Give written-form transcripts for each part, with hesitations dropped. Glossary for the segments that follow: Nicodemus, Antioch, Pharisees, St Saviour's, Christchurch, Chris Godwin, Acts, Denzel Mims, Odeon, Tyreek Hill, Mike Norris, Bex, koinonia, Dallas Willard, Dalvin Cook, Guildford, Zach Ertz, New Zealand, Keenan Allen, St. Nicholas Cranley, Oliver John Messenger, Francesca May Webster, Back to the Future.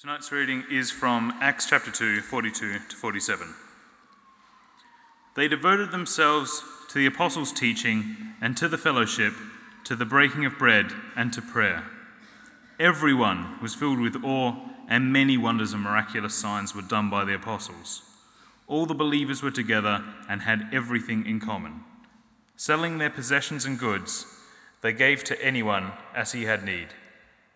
Tonight's reading is from Acts chapter 2, 42 to 47. They devoted themselves to the apostles' teaching and to the fellowship, to the breaking of bread and to prayer. Everyone was filled with awe, and many wonders and miraculous signs were done by the apostles. All the believers were together and had everything in common. Selling their possessions and goods, they gave to anyone as he had need.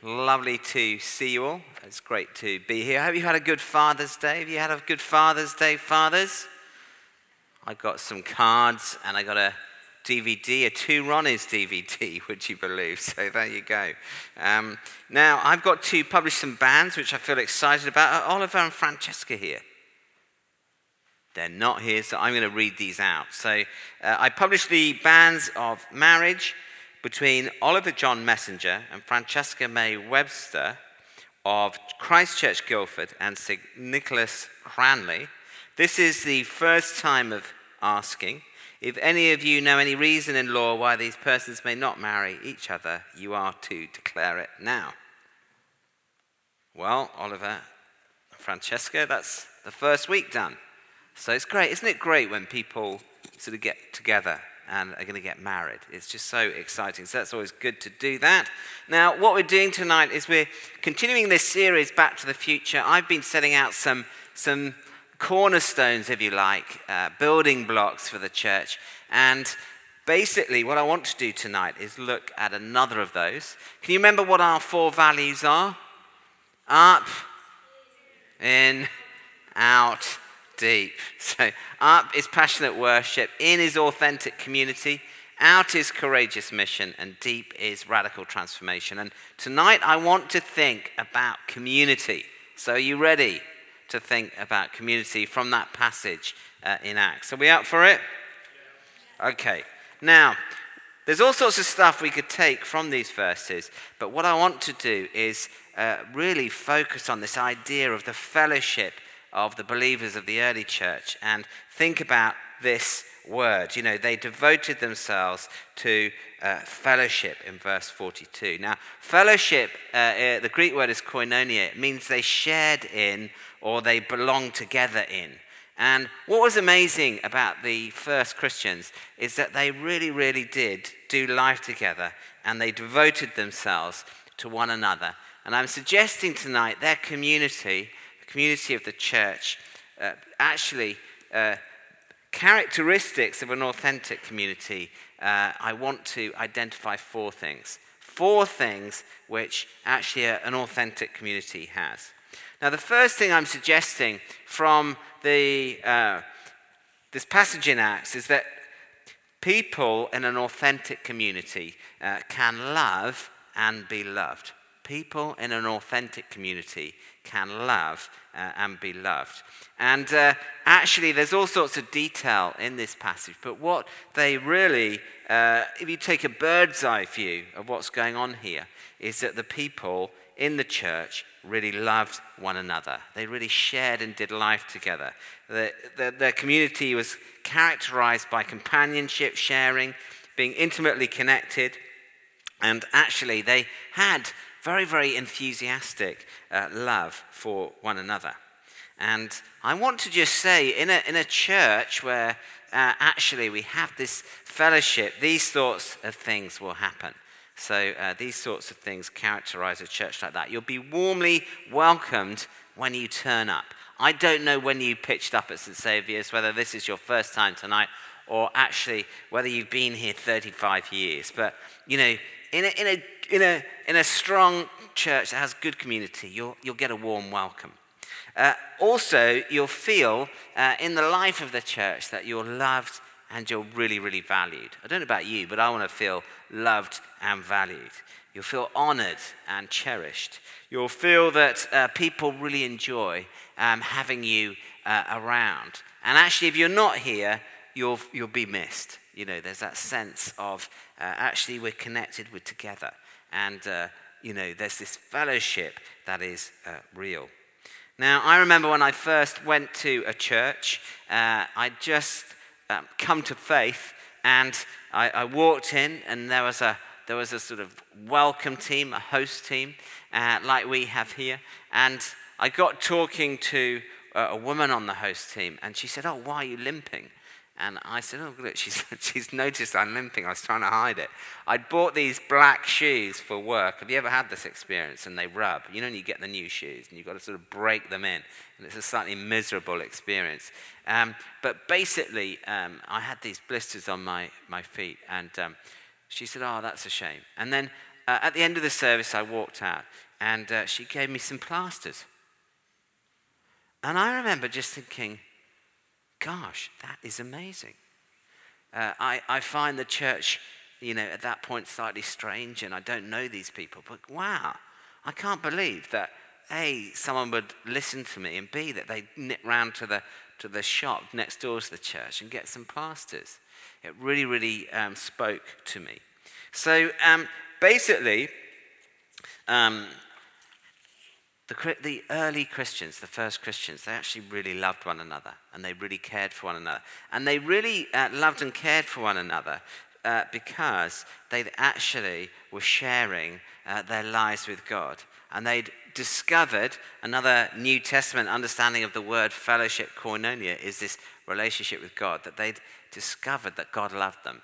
Lovely to see you all. It's great to be here. I hope you had a good Father's Day. Have you had a good Father's Day, fathers? I got some cards and I got a DVD, a two Ronnies DVD, would you believe? So there you go. Now, I've got to publish some bands, which I feel excited about. Are Oliver and Francesca here? They're not here, so I'm going to read these out. So I published the bands of marriage between Oliver John Messenger and Francesca May Webster of Christchurch, Guildford, and St. Nicholas Cranley. This is the first time of asking. If any of you know any reason in law why these persons may not marry each other, you are to declare it now. Well, Oliver and Francesca, that's the first week done. So it's great. Isn't it great when people sort of get together and are going to get married? It's just so exciting. So that's always good to do that. Now, what we're doing tonight is we're continuing this series, Back to the Future. I've been setting out some cornerstones, if you like, building blocks for the church. And basically what I want to do tonight is look at another of those. Can you remember what our four values are? Up, in, out, deep. So up is passionate worship, in is authentic community, out is courageous mission, and deep is radical transformation. And tonight I want to think about community. So are you ready to think about community from that passage in Acts? Are we up for it? Okay. Now, there's all sorts of stuff we could take from these verses, but what I want to do is really focus on this idea of the fellowship of the believers of the early church and think about this word. You know, they devoted themselves to fellowship in verse 42. Now, fellowship, the Greek word is koinonia. It means they shared in or they belonged together in. And what was amazing about the first Christians is that they really, really did do life together and they devoted themselves to one another. And I'm suggesting tonight their community, community of the church, actually characteristics of an authentic community. I want to identify four things which actually an authentic community has. Now, the first thing I'm suggesting from the this passage in Acts is that people in an authentic community can love and be loved. People in an authentic community can love and be loved. And actually, there's all sorts of detail in this passage, but what they really, if you take a bird's eye view of what's going on here, is that the people in the church really loved one another. They really shared and did life together. Their community was characterized by companionship, sharing, being intimately connected, and actually they had very, very enthusiastic love for one another. And I want to just say, in a church where actually we have this fellowship, these sorts of things will happen. So these sorts of things characterize a church like that. You'll be warmly welcomed when you turn up. I don't know when you pitched up at St Saviour's, whether this is your first time tonight or actually whether you've been here 35 years. But, you know, in a strong church that has good community, you'll get a warm welcome. Also, you'll feel in the life of the church that you're loved and you're really, really valued. I don't know about you, but I want to feel loved and valued. You'll feel honoured and cherished. You'll feel that people really enjoy having you around. And actually, if you're not here, you'll be missed. You know, there's that sense of actually we're connected, we're together. And, you know, there's this fellowship that is real. Now, I remember when I first went to a church, I'd just come to faith, and I walked in, and there was a sort of welcome team, a host team, like we have here. And I got talking to a woman on the host team, and she said, "Oh, why are you limping?" And I said, "Oh, look, she's noticed I'm limping. I was trying to hide it." I'd bought these black shoes for work. Have you ever had this experience? And they rub. You know, and you get the new shoes, and you've got to sort of break them in. And it's a slightly miserable experience. But basically, I had these blisters on my feet. And she said, "Oh, that's a shame." And then at the end of the service, I walked out, and she gave me some plasters. And I remember just thinking, gosh, that is amazing. I find the church, you know, at that point slightly strange, and I don't know these people, but wow, I can't believe that, A, someone would listen to me, and B, that they'd nip round to the shop next door to the church and get some plasters. It really, really spoke to me. So basically, the early Christians, the first Christians, they actually really loved one another, and they really cared for one another. And they really loved and cared for one another because they actually were sharing their lives with God. And they'd discovered another New Testament understanding of the word fellowship, koinonia, is this relationship with God, that they'd discovered that God loved them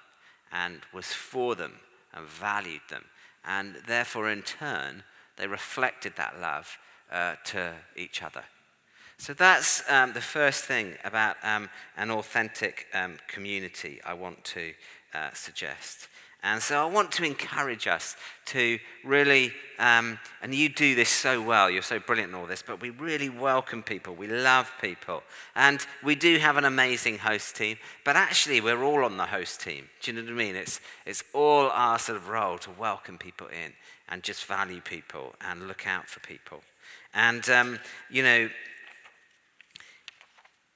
and was for them and valued them. And therefore, in turn, they reflected that love to each other. So that's the first thing about an authentic community I want to suggest. And so I want to encourage us to really, and you do this so well, you're so brilliant in all this, but we really welcome people, we love people. And we do have an amazing host team, but actually we're all on the host team. Do you know what I mean? It's all our sort of role to welcome people in and just value people and look out for people. And, you know,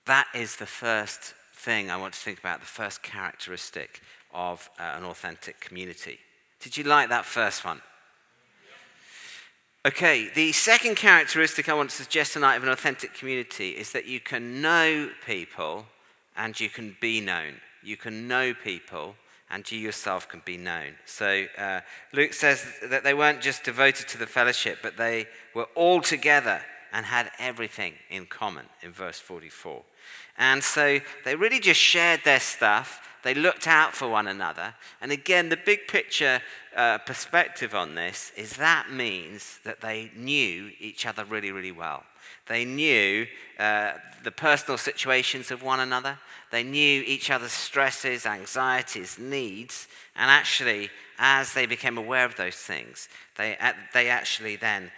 that is the first thing I want to think about, the first characteristic of an authentic community. Did you like that first one? Okay, the second characteristic I want to suggest tonight of an authentic community is that you can know people and you can be known. You can know people and you yourself can be known. So Luke says that they weren't just devoted to the fellowship, but they were all together and had everything in common in verse 44. And so they really just shared their stuff. They looked out for one another. And again, the big picture perspective on this is that means that they knew each other really, really well. They knew the personal situations of one another. They knew each other's stresses, anxieties, needs. And actually, as they became aware of those things, they actually then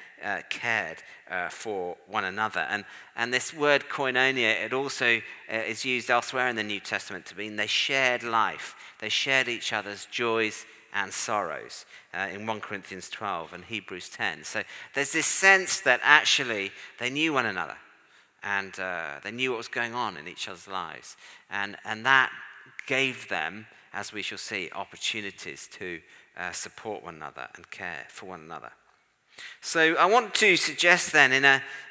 cared for one another. And this word koinonia, it also is used elsewhere in the New Testament to mean they shared life. They shared each other's joys and sorrows in 1 Corinthians 12 and Hebrews 10. So there's this sense that actually they knew one another and they knew what was going on in each other's lives. And that gave them, as we shall see, opportunities to support one another and care for one another. So I want to suggest then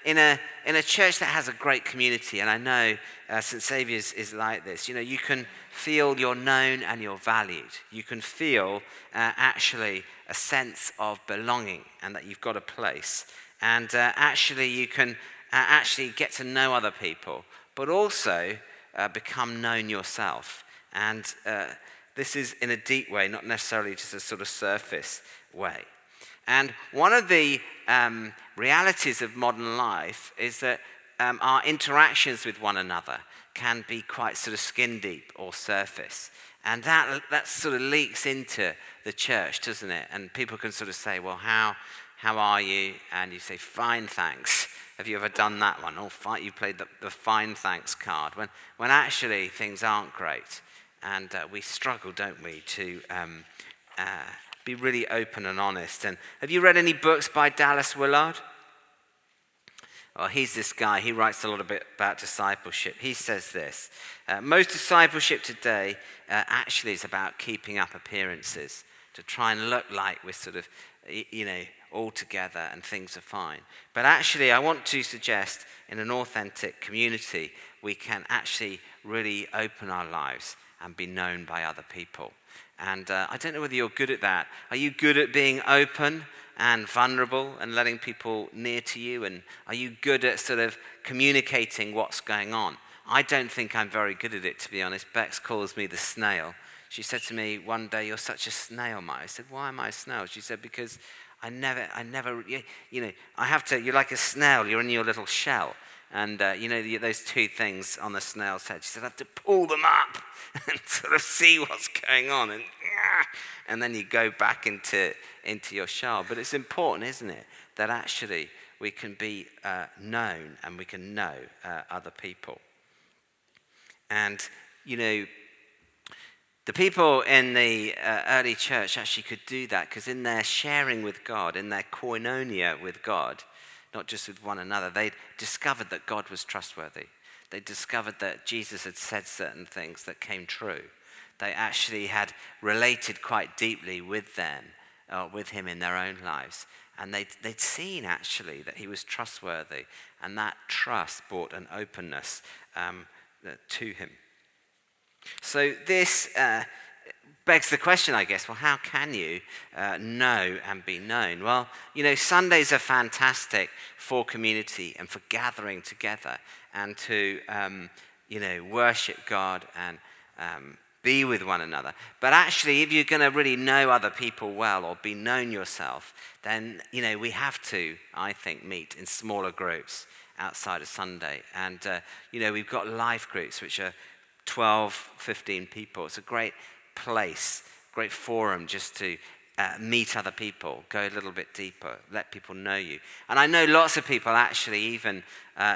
in a church that has a great community, and I know St Saviour's is like this, you know, you can feel you're known and you're valued. You can feel actually a sense of belonging and that you've got a place. And actually you can actually get to know other people, but also become known yourself. And this is in a deep way, not necessarily just a sort of surface way. And one of the realities of modern life is that our interactions with one another can be quite sort of skin deep or surface. And that sort of leaks into the church, doesn't it? And people can sort of say, well, how are you? And you say, fine, thanks. Have you ever done that one? Or you played the fine, thanks card when actually things aren't great. And we struggle, don't we, to be really open and honest. And have you read any books by Dallas Willard? He's this guy, he writes a lot about discipleship. He says this, most discipleship today actually is about keeping up appearances, to try and look like we're sort of, you know, all together and things are fine. But actually, I want to suggest in an authentic community, we can actually really open our lives and be known by other people. And I don't know whether you're good at that. Are you good at being open and vulnerable and letting people near to you? And are you good at sort of communicating what's going on? I don't think I'm very good at it, to be honest. Bex calls me the snail. She said to me one day, "You're such a snail, Mike." I said, "Why am I a snail?" She said, "Because I never, you know, I have to, you're like a snail, you're in your little shell." And, you know, those two things on the snail's head. She said, "I have to pull them up and sort of see what's going on. And then you go back into your shell." But it's important, isn't it, that actually we can be known and we can know other people. And, you know, the people in the early church actually could do that because in their sharing with God, in their koinonia with God, not just with one another, they discovered that God was trustworthy. They discovered that Jesus had said certain things that came true. They actually had related quite deeply with them, with him in their own lives. And they'd seen actually that he was trustworthy. And that trust brought an openness to him. So this begs the question, I guess, well, how can you know and be known? Well, you know, Sundays are fantastic for community and for gathering together and to, you know, worship God and be with one another. But actually, if you're going to really know other people well or be known yourself, then, you know, we have to, I think, meet in smaller groups outside of Sunday. And, you know, we've got life groups, which are 12, 15 people. It's a great place, great forum just to meet other people, go a little bit deeper, let people know you. And I know lots of people actually even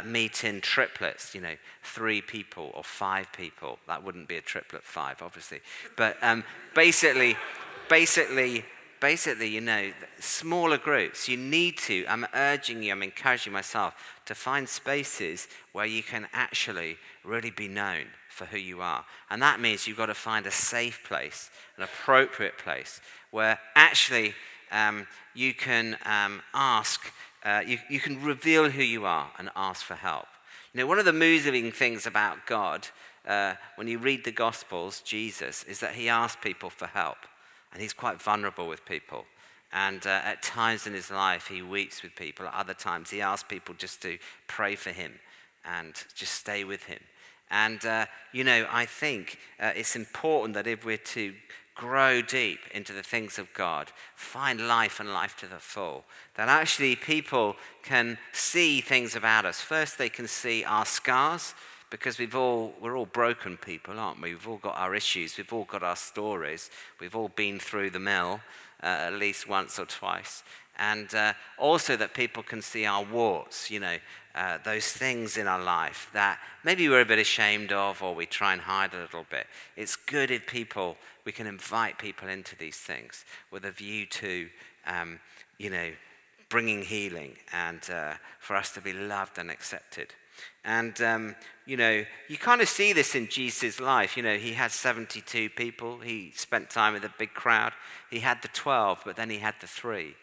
meet in triplets, you know, 3 people or 5 people. That wouldn't be a triplet 5, obviously. But basically, you know, smaller groups. You need to, I'm urging you, I'm encouraging myself to find spaces where you can actually really be known for who you are. And that means you've got to find a safe place, an appropriate place, where actually you can ask, you can reveal who you are and ask for help. You know, one of the moving things about God, when you read the Gospels, Jesus, is that he asked people for help. And he's quite vulnerable with people. And at times in his life, he weeps with people. At other times, he asks people just to pray for him and just stay with him. And, you know, I think it's important that if we're to grow deep into the things of God, find life and life to the full, that actually people can see things about us. First, they can see our scars, because we're all broken people, aren't we? We've all got our issues. We've all got our stories. We've all been through the mill at least once or twice. And also that people can see our warts, you know, those things in our life that maybe we're a bit ashamed of or we try and hide a little bit. It's good if we can invite people into these things with a view to, you know, bringing healing and for us to be loved and accepted. And, you know, you kind of see this in Jesus' life. You know, he had 72 people. He spent time with a big crowd. He had the 12, but then he had the 3,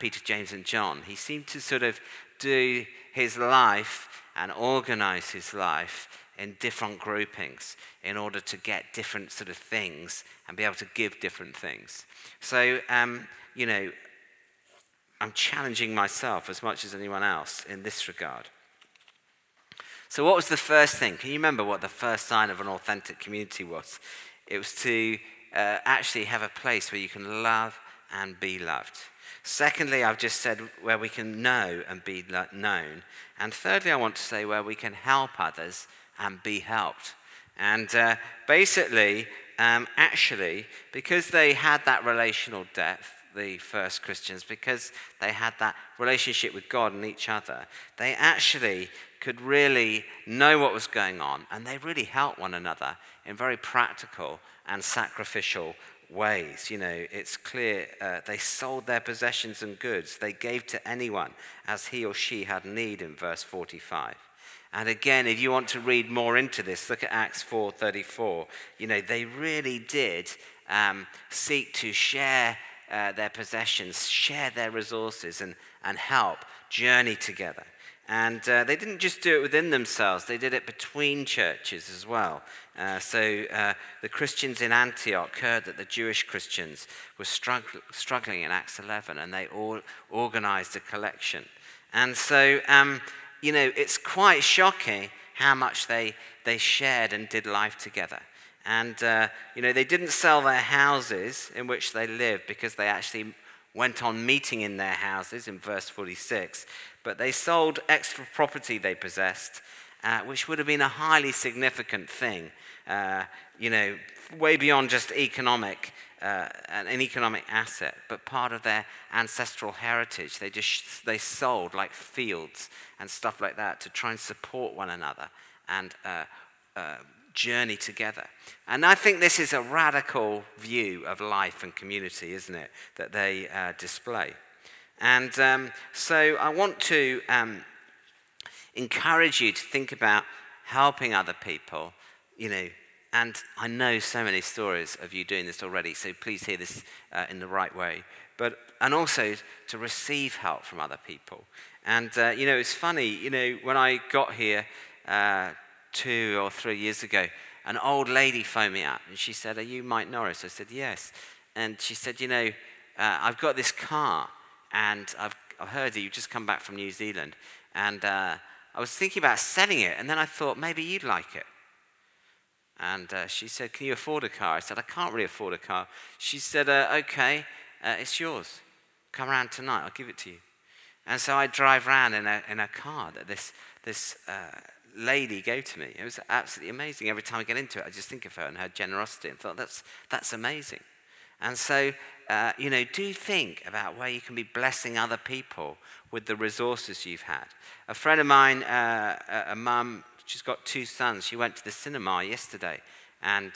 Peter, James, and John. He seemed to sort of do his life and organize his life in different groupings in order to get different sort of things and be able to give different things. So, you know, I'm challenging myself as much as anyone else in this regard. So what was the first thing? Can you remember what the first sign of an authentic community was? It was to actually have a place where you can love and be loved. Secondly, I've just said where we can know and be known. And thirdly, I want to say where we can help others and be helped. And basically, actually, because they had that relational depth, the first Christians, because they had that relationship with God and each other, they actually could really know what was going on, and they really helped one another in very practical and sacrificial ways. You know, it's clear they sold their possessions and goods. They gave to anyone as he or she had need in verse 45. And again, if you want to read more into this, look at Acts 4:34. You know, they really did seek to share their possessions, share their resources, and help journey together. And they didn't just do it within themselves, they did it between churches as well. So the Christians in Antioch heard that the Jewish Christians were struggling in Acts 11, and they all organized a collection. And so, you know, it's quite shocking how much they shared and did life together. And, you know, they didn't sell their houses in which they lived, because they actually went on meeting in their houses in verse 46, but they sold extra property they possessed, which would have been a highly significant thing, you know, way beyond just economic, an economic asset, but part of their ancestral heritage. They sold like fields and stuff like that to try and support one another and journey together. And I think this is a radical view of life and community, isn't it, that they display. And so I want to encourage you to think about helping other people, you know, and I know so many stories of you doing this already, so please hear this in the right way. But and also to receive help from other people. And, you know, it's funny, you know, when I got here 2 or 3 years ago, an old lady phoned me up and she said, "Are you Mike Norris?" I said, "Yes." And she said, "You know, I've got this car and I've heard that you've just come back from New Zealand, and I was thinking about selling it, and then I thought maybe you'd like it." And she said, "Can you afford a car?" I said, "I can't really afford a car." She said, "Okay, it's yours. Come around tonight, I'll give it to you." And so I drive around in a car that this lady gave to me. It was absolutely amazing. Every time I get into it, I just think of her and her generosity and thought, that's amazing. And so, you know, do think about where you can be blessing other people with the resources you've had. A friend of mine, a mum, she's got 2 sons. She went to the cinema yesterday, and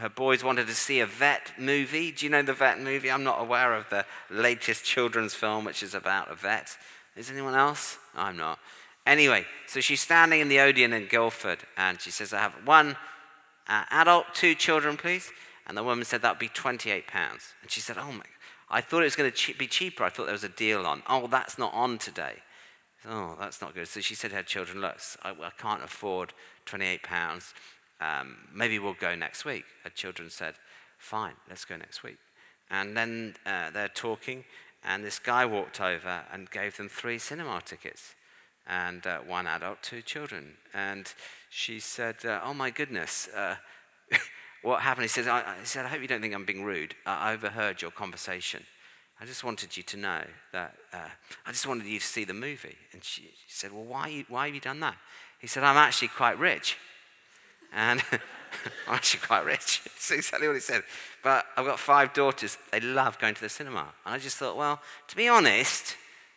her boys wanted to see a vet movie. Do you know the vet movie? I'm not aware of the latest children's film, which is about a vet. Is anyone else? I'm not. Anyway, so she's standing in the Odeon in Guildford, and she says, "I have 1 adult, 2 children, please." And the woman said, "That would be £28. And she said, "Oh, my, I thought it was going to be cheaper. I thought there was a deal on." "Oh, that's not on today." "Oh, that's not good." So she said to her children, "Look, I can't afford £28. Maybe we'll go next week." Her children said, "Fine, let's go next week." And then they're talking, and this guy walked over and gave them 3 cinema tickets. And 1 adult, 2 children. And she said, "Oh my goodness, what happened?" He said, I hope you don't think I'm being rude. I overheard your conversation. I just wanted you to know that I just wanted you to see the movie." And she said, "Well, why have you done that?" He said, "I'm actually quite rich." And "I'm actually quite rich." That's exactly what he said. "But I've got 5 daughters. They love going to the cinema." And I just thought, well, to be honest,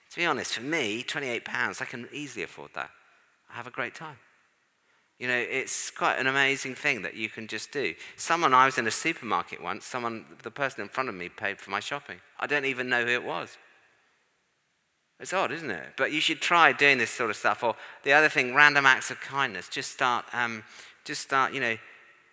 for me, £28, I can easily afford that. I have a great time. You know, it's quite an amazing thing that you can just do. I was in a supermarket once, the person in front of me paid for my shopping. I don't even know who it was. It's odd, isn't it? But you should try doing this sort of stuff. Or the other thing, random acts of kindness. Just start, you know,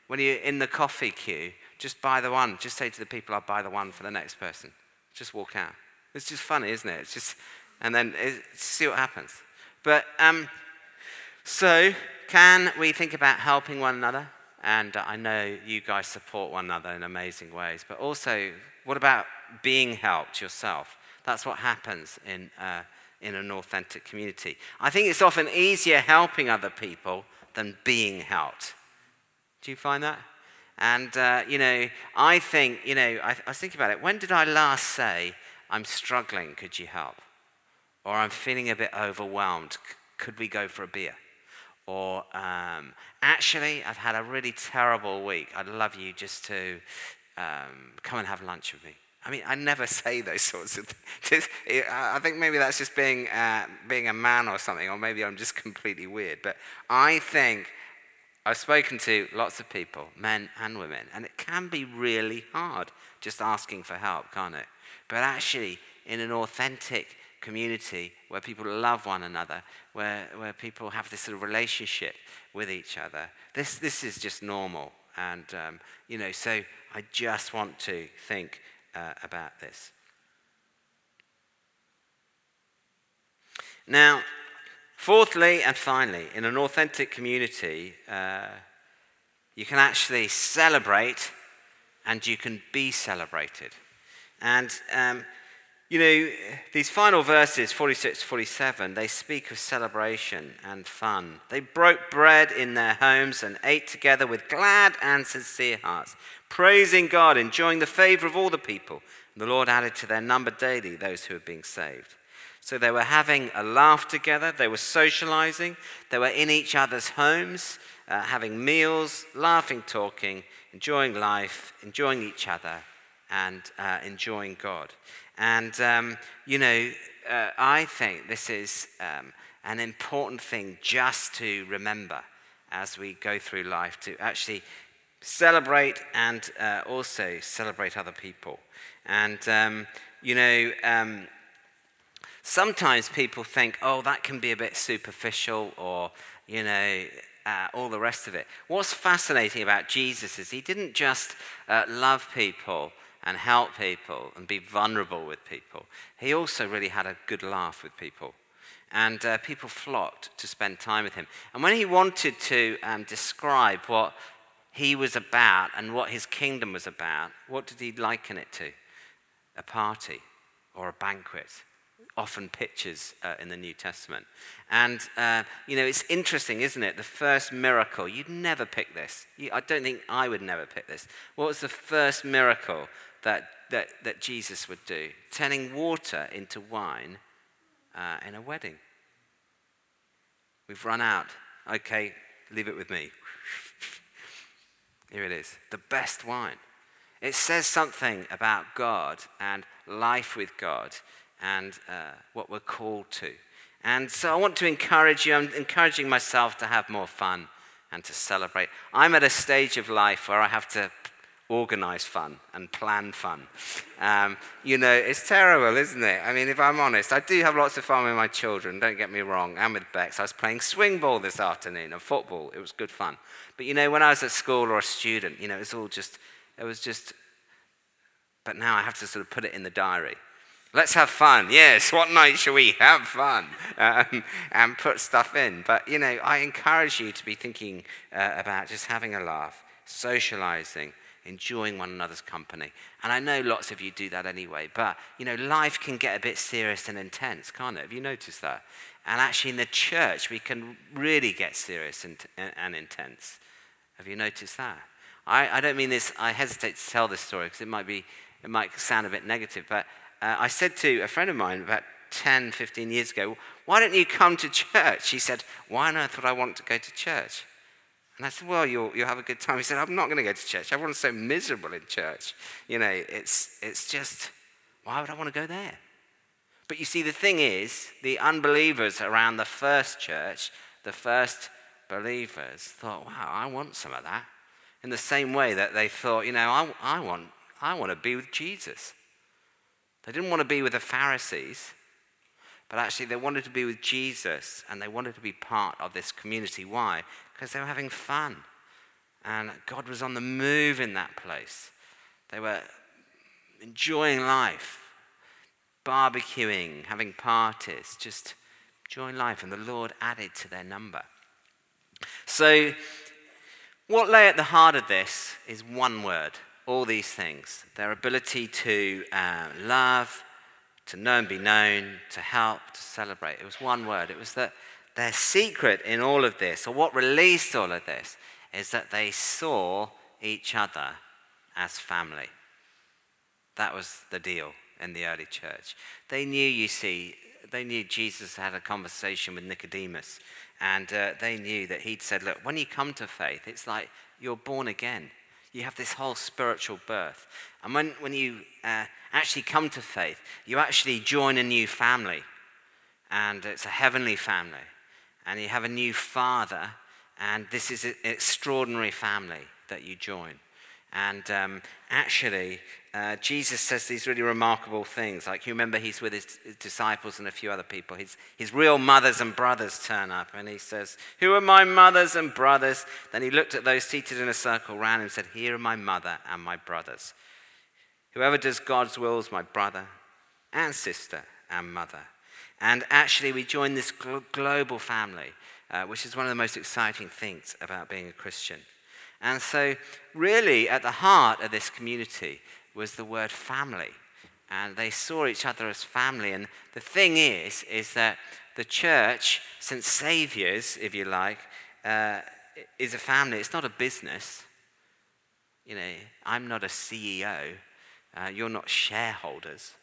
when you're in the coffee queue, just buy the one. Just say to the people, "I'll buy the one for the next person." Just walk out. It's just funny, isn't it? It's just... And then see what happens. But so can we think about helping one another? And I know you guys support one another in amazing ways. But also, what about being helped yourself? That's what happens in an authentic community. I think it's often easier helping other people than being helped. Do you find that? And you know, I think, you know, I was thinking about it. When did I last say, "I'm struggling, could you help?" Or, "I'm feeling a bit overwhelmed. Could we go for a beer?" Or, "Actually, I've had a really terrible week. I'd love you just to come and have lunch with me." I mean, I never say those sorts of things. I think maybe that's just being a man or something, or maybe I'm just completely weird. But I think I've spoken to lots of people, men and women, and it can be really hard just asking for help, can't it? But actually, in an authentic community where people love one another, where people have this sort of relationship with each other, this is just normal. And, you know, so I just want to think about this. Now, fourthly and finally, in an authentic community, you can actually celebrate and you can be celebrated. And, you know, these final verses, 46 to 47, they speak of celebration and fun. They broke bread in their homes and ate together with glad and sincere hearts, praising God, enjoying the favor of all the people. And the Lord added to their number daily those who were being saved. So they were having a laugh together, they were socializing, they were in each other's homes, having meals, laughing, talking, enjoying life, enjoying each other, and enjoying God. And, you know, I think this is an important thing just to remember as we go through life, to actually celebrate and also celebrate other people. And, you know, sometimes people think, oh, that can be a bit superficial or, you know, all the rest of it. What's fascinating about Jesus is he didn't just love people and help people and be vulnerable with people. He also really had a good laugh with people. And people flocked to spend time with him. And when he wanted to describe what he was about and what his kingdom was about, what did he liken it to? A party or a banquet. Often pictures in the New Testament. And, you know, it's interesting, isn't it? The first miracle, you'd never pick this. I don't think I would never pick this. What was the first miracle that Jesus would do? Turning water into wine in a wedding. We've run out. Okay, leave it with me. Here it is, the best wine. It says something about God and life with God and what we're called to. And so I want to encourage you. I'm encouraging myself to have more fun and to celebrate. I'm at a stage of life where I have to organize fun and plan fun. You know, it's terrible, isn't it? I mean, if I'm honest, I do have lots of fun with my children, don't get me wrong, and with Bex. I was playing swing ball this afternoon and football. It was good fun. But, you know, when I was at school or a student, you know, but now I have to sort of put it in the diary. Let's have fun. Yes, what night shall we have fun? And put stuff in. But, you know, I encourage you to be thinking about just having a laugh, socializing, enjoying one another's company. And I know lots of you do that anyway. But, you know, life can get a bit serious and intense, can't it? Have you noticed that? And actually in the church, we can really get serious and intense. Have you noticed that? I don't mean this, I hesitate to tell this story because it might sound a bit negative, but I said to a friend of mine about 10, 15 years ago, why don't you come to church? He said, why on earth would I want to go to church? And I said, well, you'll have a good time. He said, I'm not going to go to church. Everyone's so miserable in church. You know, it's just, why would I want to go there? But you see, the thing is, the unbelievers around the first church, the first believers thought, wow, I want some of that. In the same way that they thought, you know, I want to be with Jesus. They didn't want to be with the Pharisees, but actually they wanted to be with Jesus and they wanted to be part of this community. Why? Because they were having fun and God was on the move in that place. They were enjoying life, barbecuing, having parties, just enjoying life, and the Lord added to their number. So what lay at the heart of this is one word. All these things, their ability to love, to know and be known, to help, to celebrate. It was one word. It was that their secret in all of this, or what released all of this, is that they saw each other as family. That was the deal in the early church. They knew, you see, they knew Jesus had a conversation with Nicodemus, and they knew that he'd said, look, when you come to faith, it's like you're born again. You have this whole spiritual birth. And when you actually come to faith, you actually join a new family. And it's a heavenly family. And you have a new father. And this is an extraordinary family that you join. And Jesus says these really remarkable things. Like, you remember, he's with his disciples and a few other people. His real mothers and brothers turn up, and he says, "Who are my mothers and brothers?" Then he looked at those seated in a circle around him and said, "Here are my mother and my brothers. Whoever does God's will is my brother and sister and mother." And actually, we join this global family, which is one of the most exciting things about being a Christian. And so, really, at the heart of this community was the word family. And they saw each other as family. And the thing is that the church, St Saviour's, if you like, is a family. It's not a business. You know, I'm not a CEO. You're not shareholders.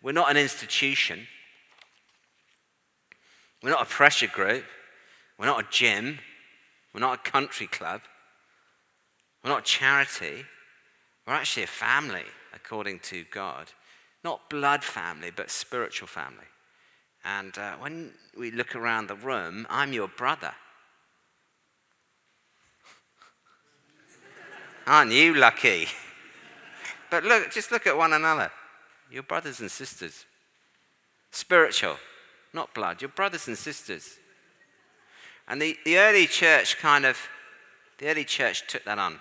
We're not an institution. We're not a pressure group. We're not a gym. We're not a country club. We're not a charity. We're actually a family, according to God. Not blood family, but spiritual family. And when we look around the room, I'm your brother. Aren't you lucky? But look, just look at one another. Your brothers and sisters. Spiritual, not blood. Your brothers and sisters. And the early church took that on.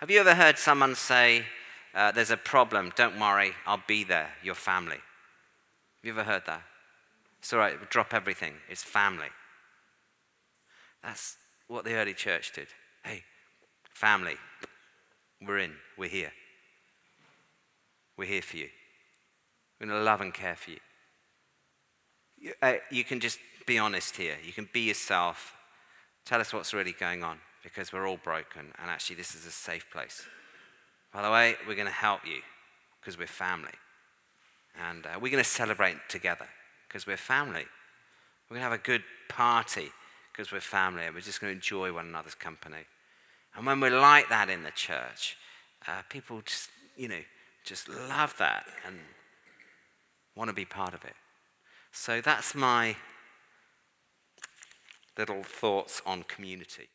Have you ever heard someone say, "There's a problem, don't worry, I'll be there, your family"? Have you ever heard that? It's all right, drop everything, it's family. That's what the early church did. Hey, family, we're in, we're here. We're here for you. We're going to love and care for you. You can just be honest here. You can be yourself. Tell us what's really going on, because we're all broken, and actually this is a safe place. By the way, we're going to help you because we're family. And we're going to celebrate together because we're family. We're going to have a good party because we're family, and we're just going to enjoy one another's company. And when we're like that in the church, people just, you know, just love that and want to be part of it. So that's my little thoughts on community.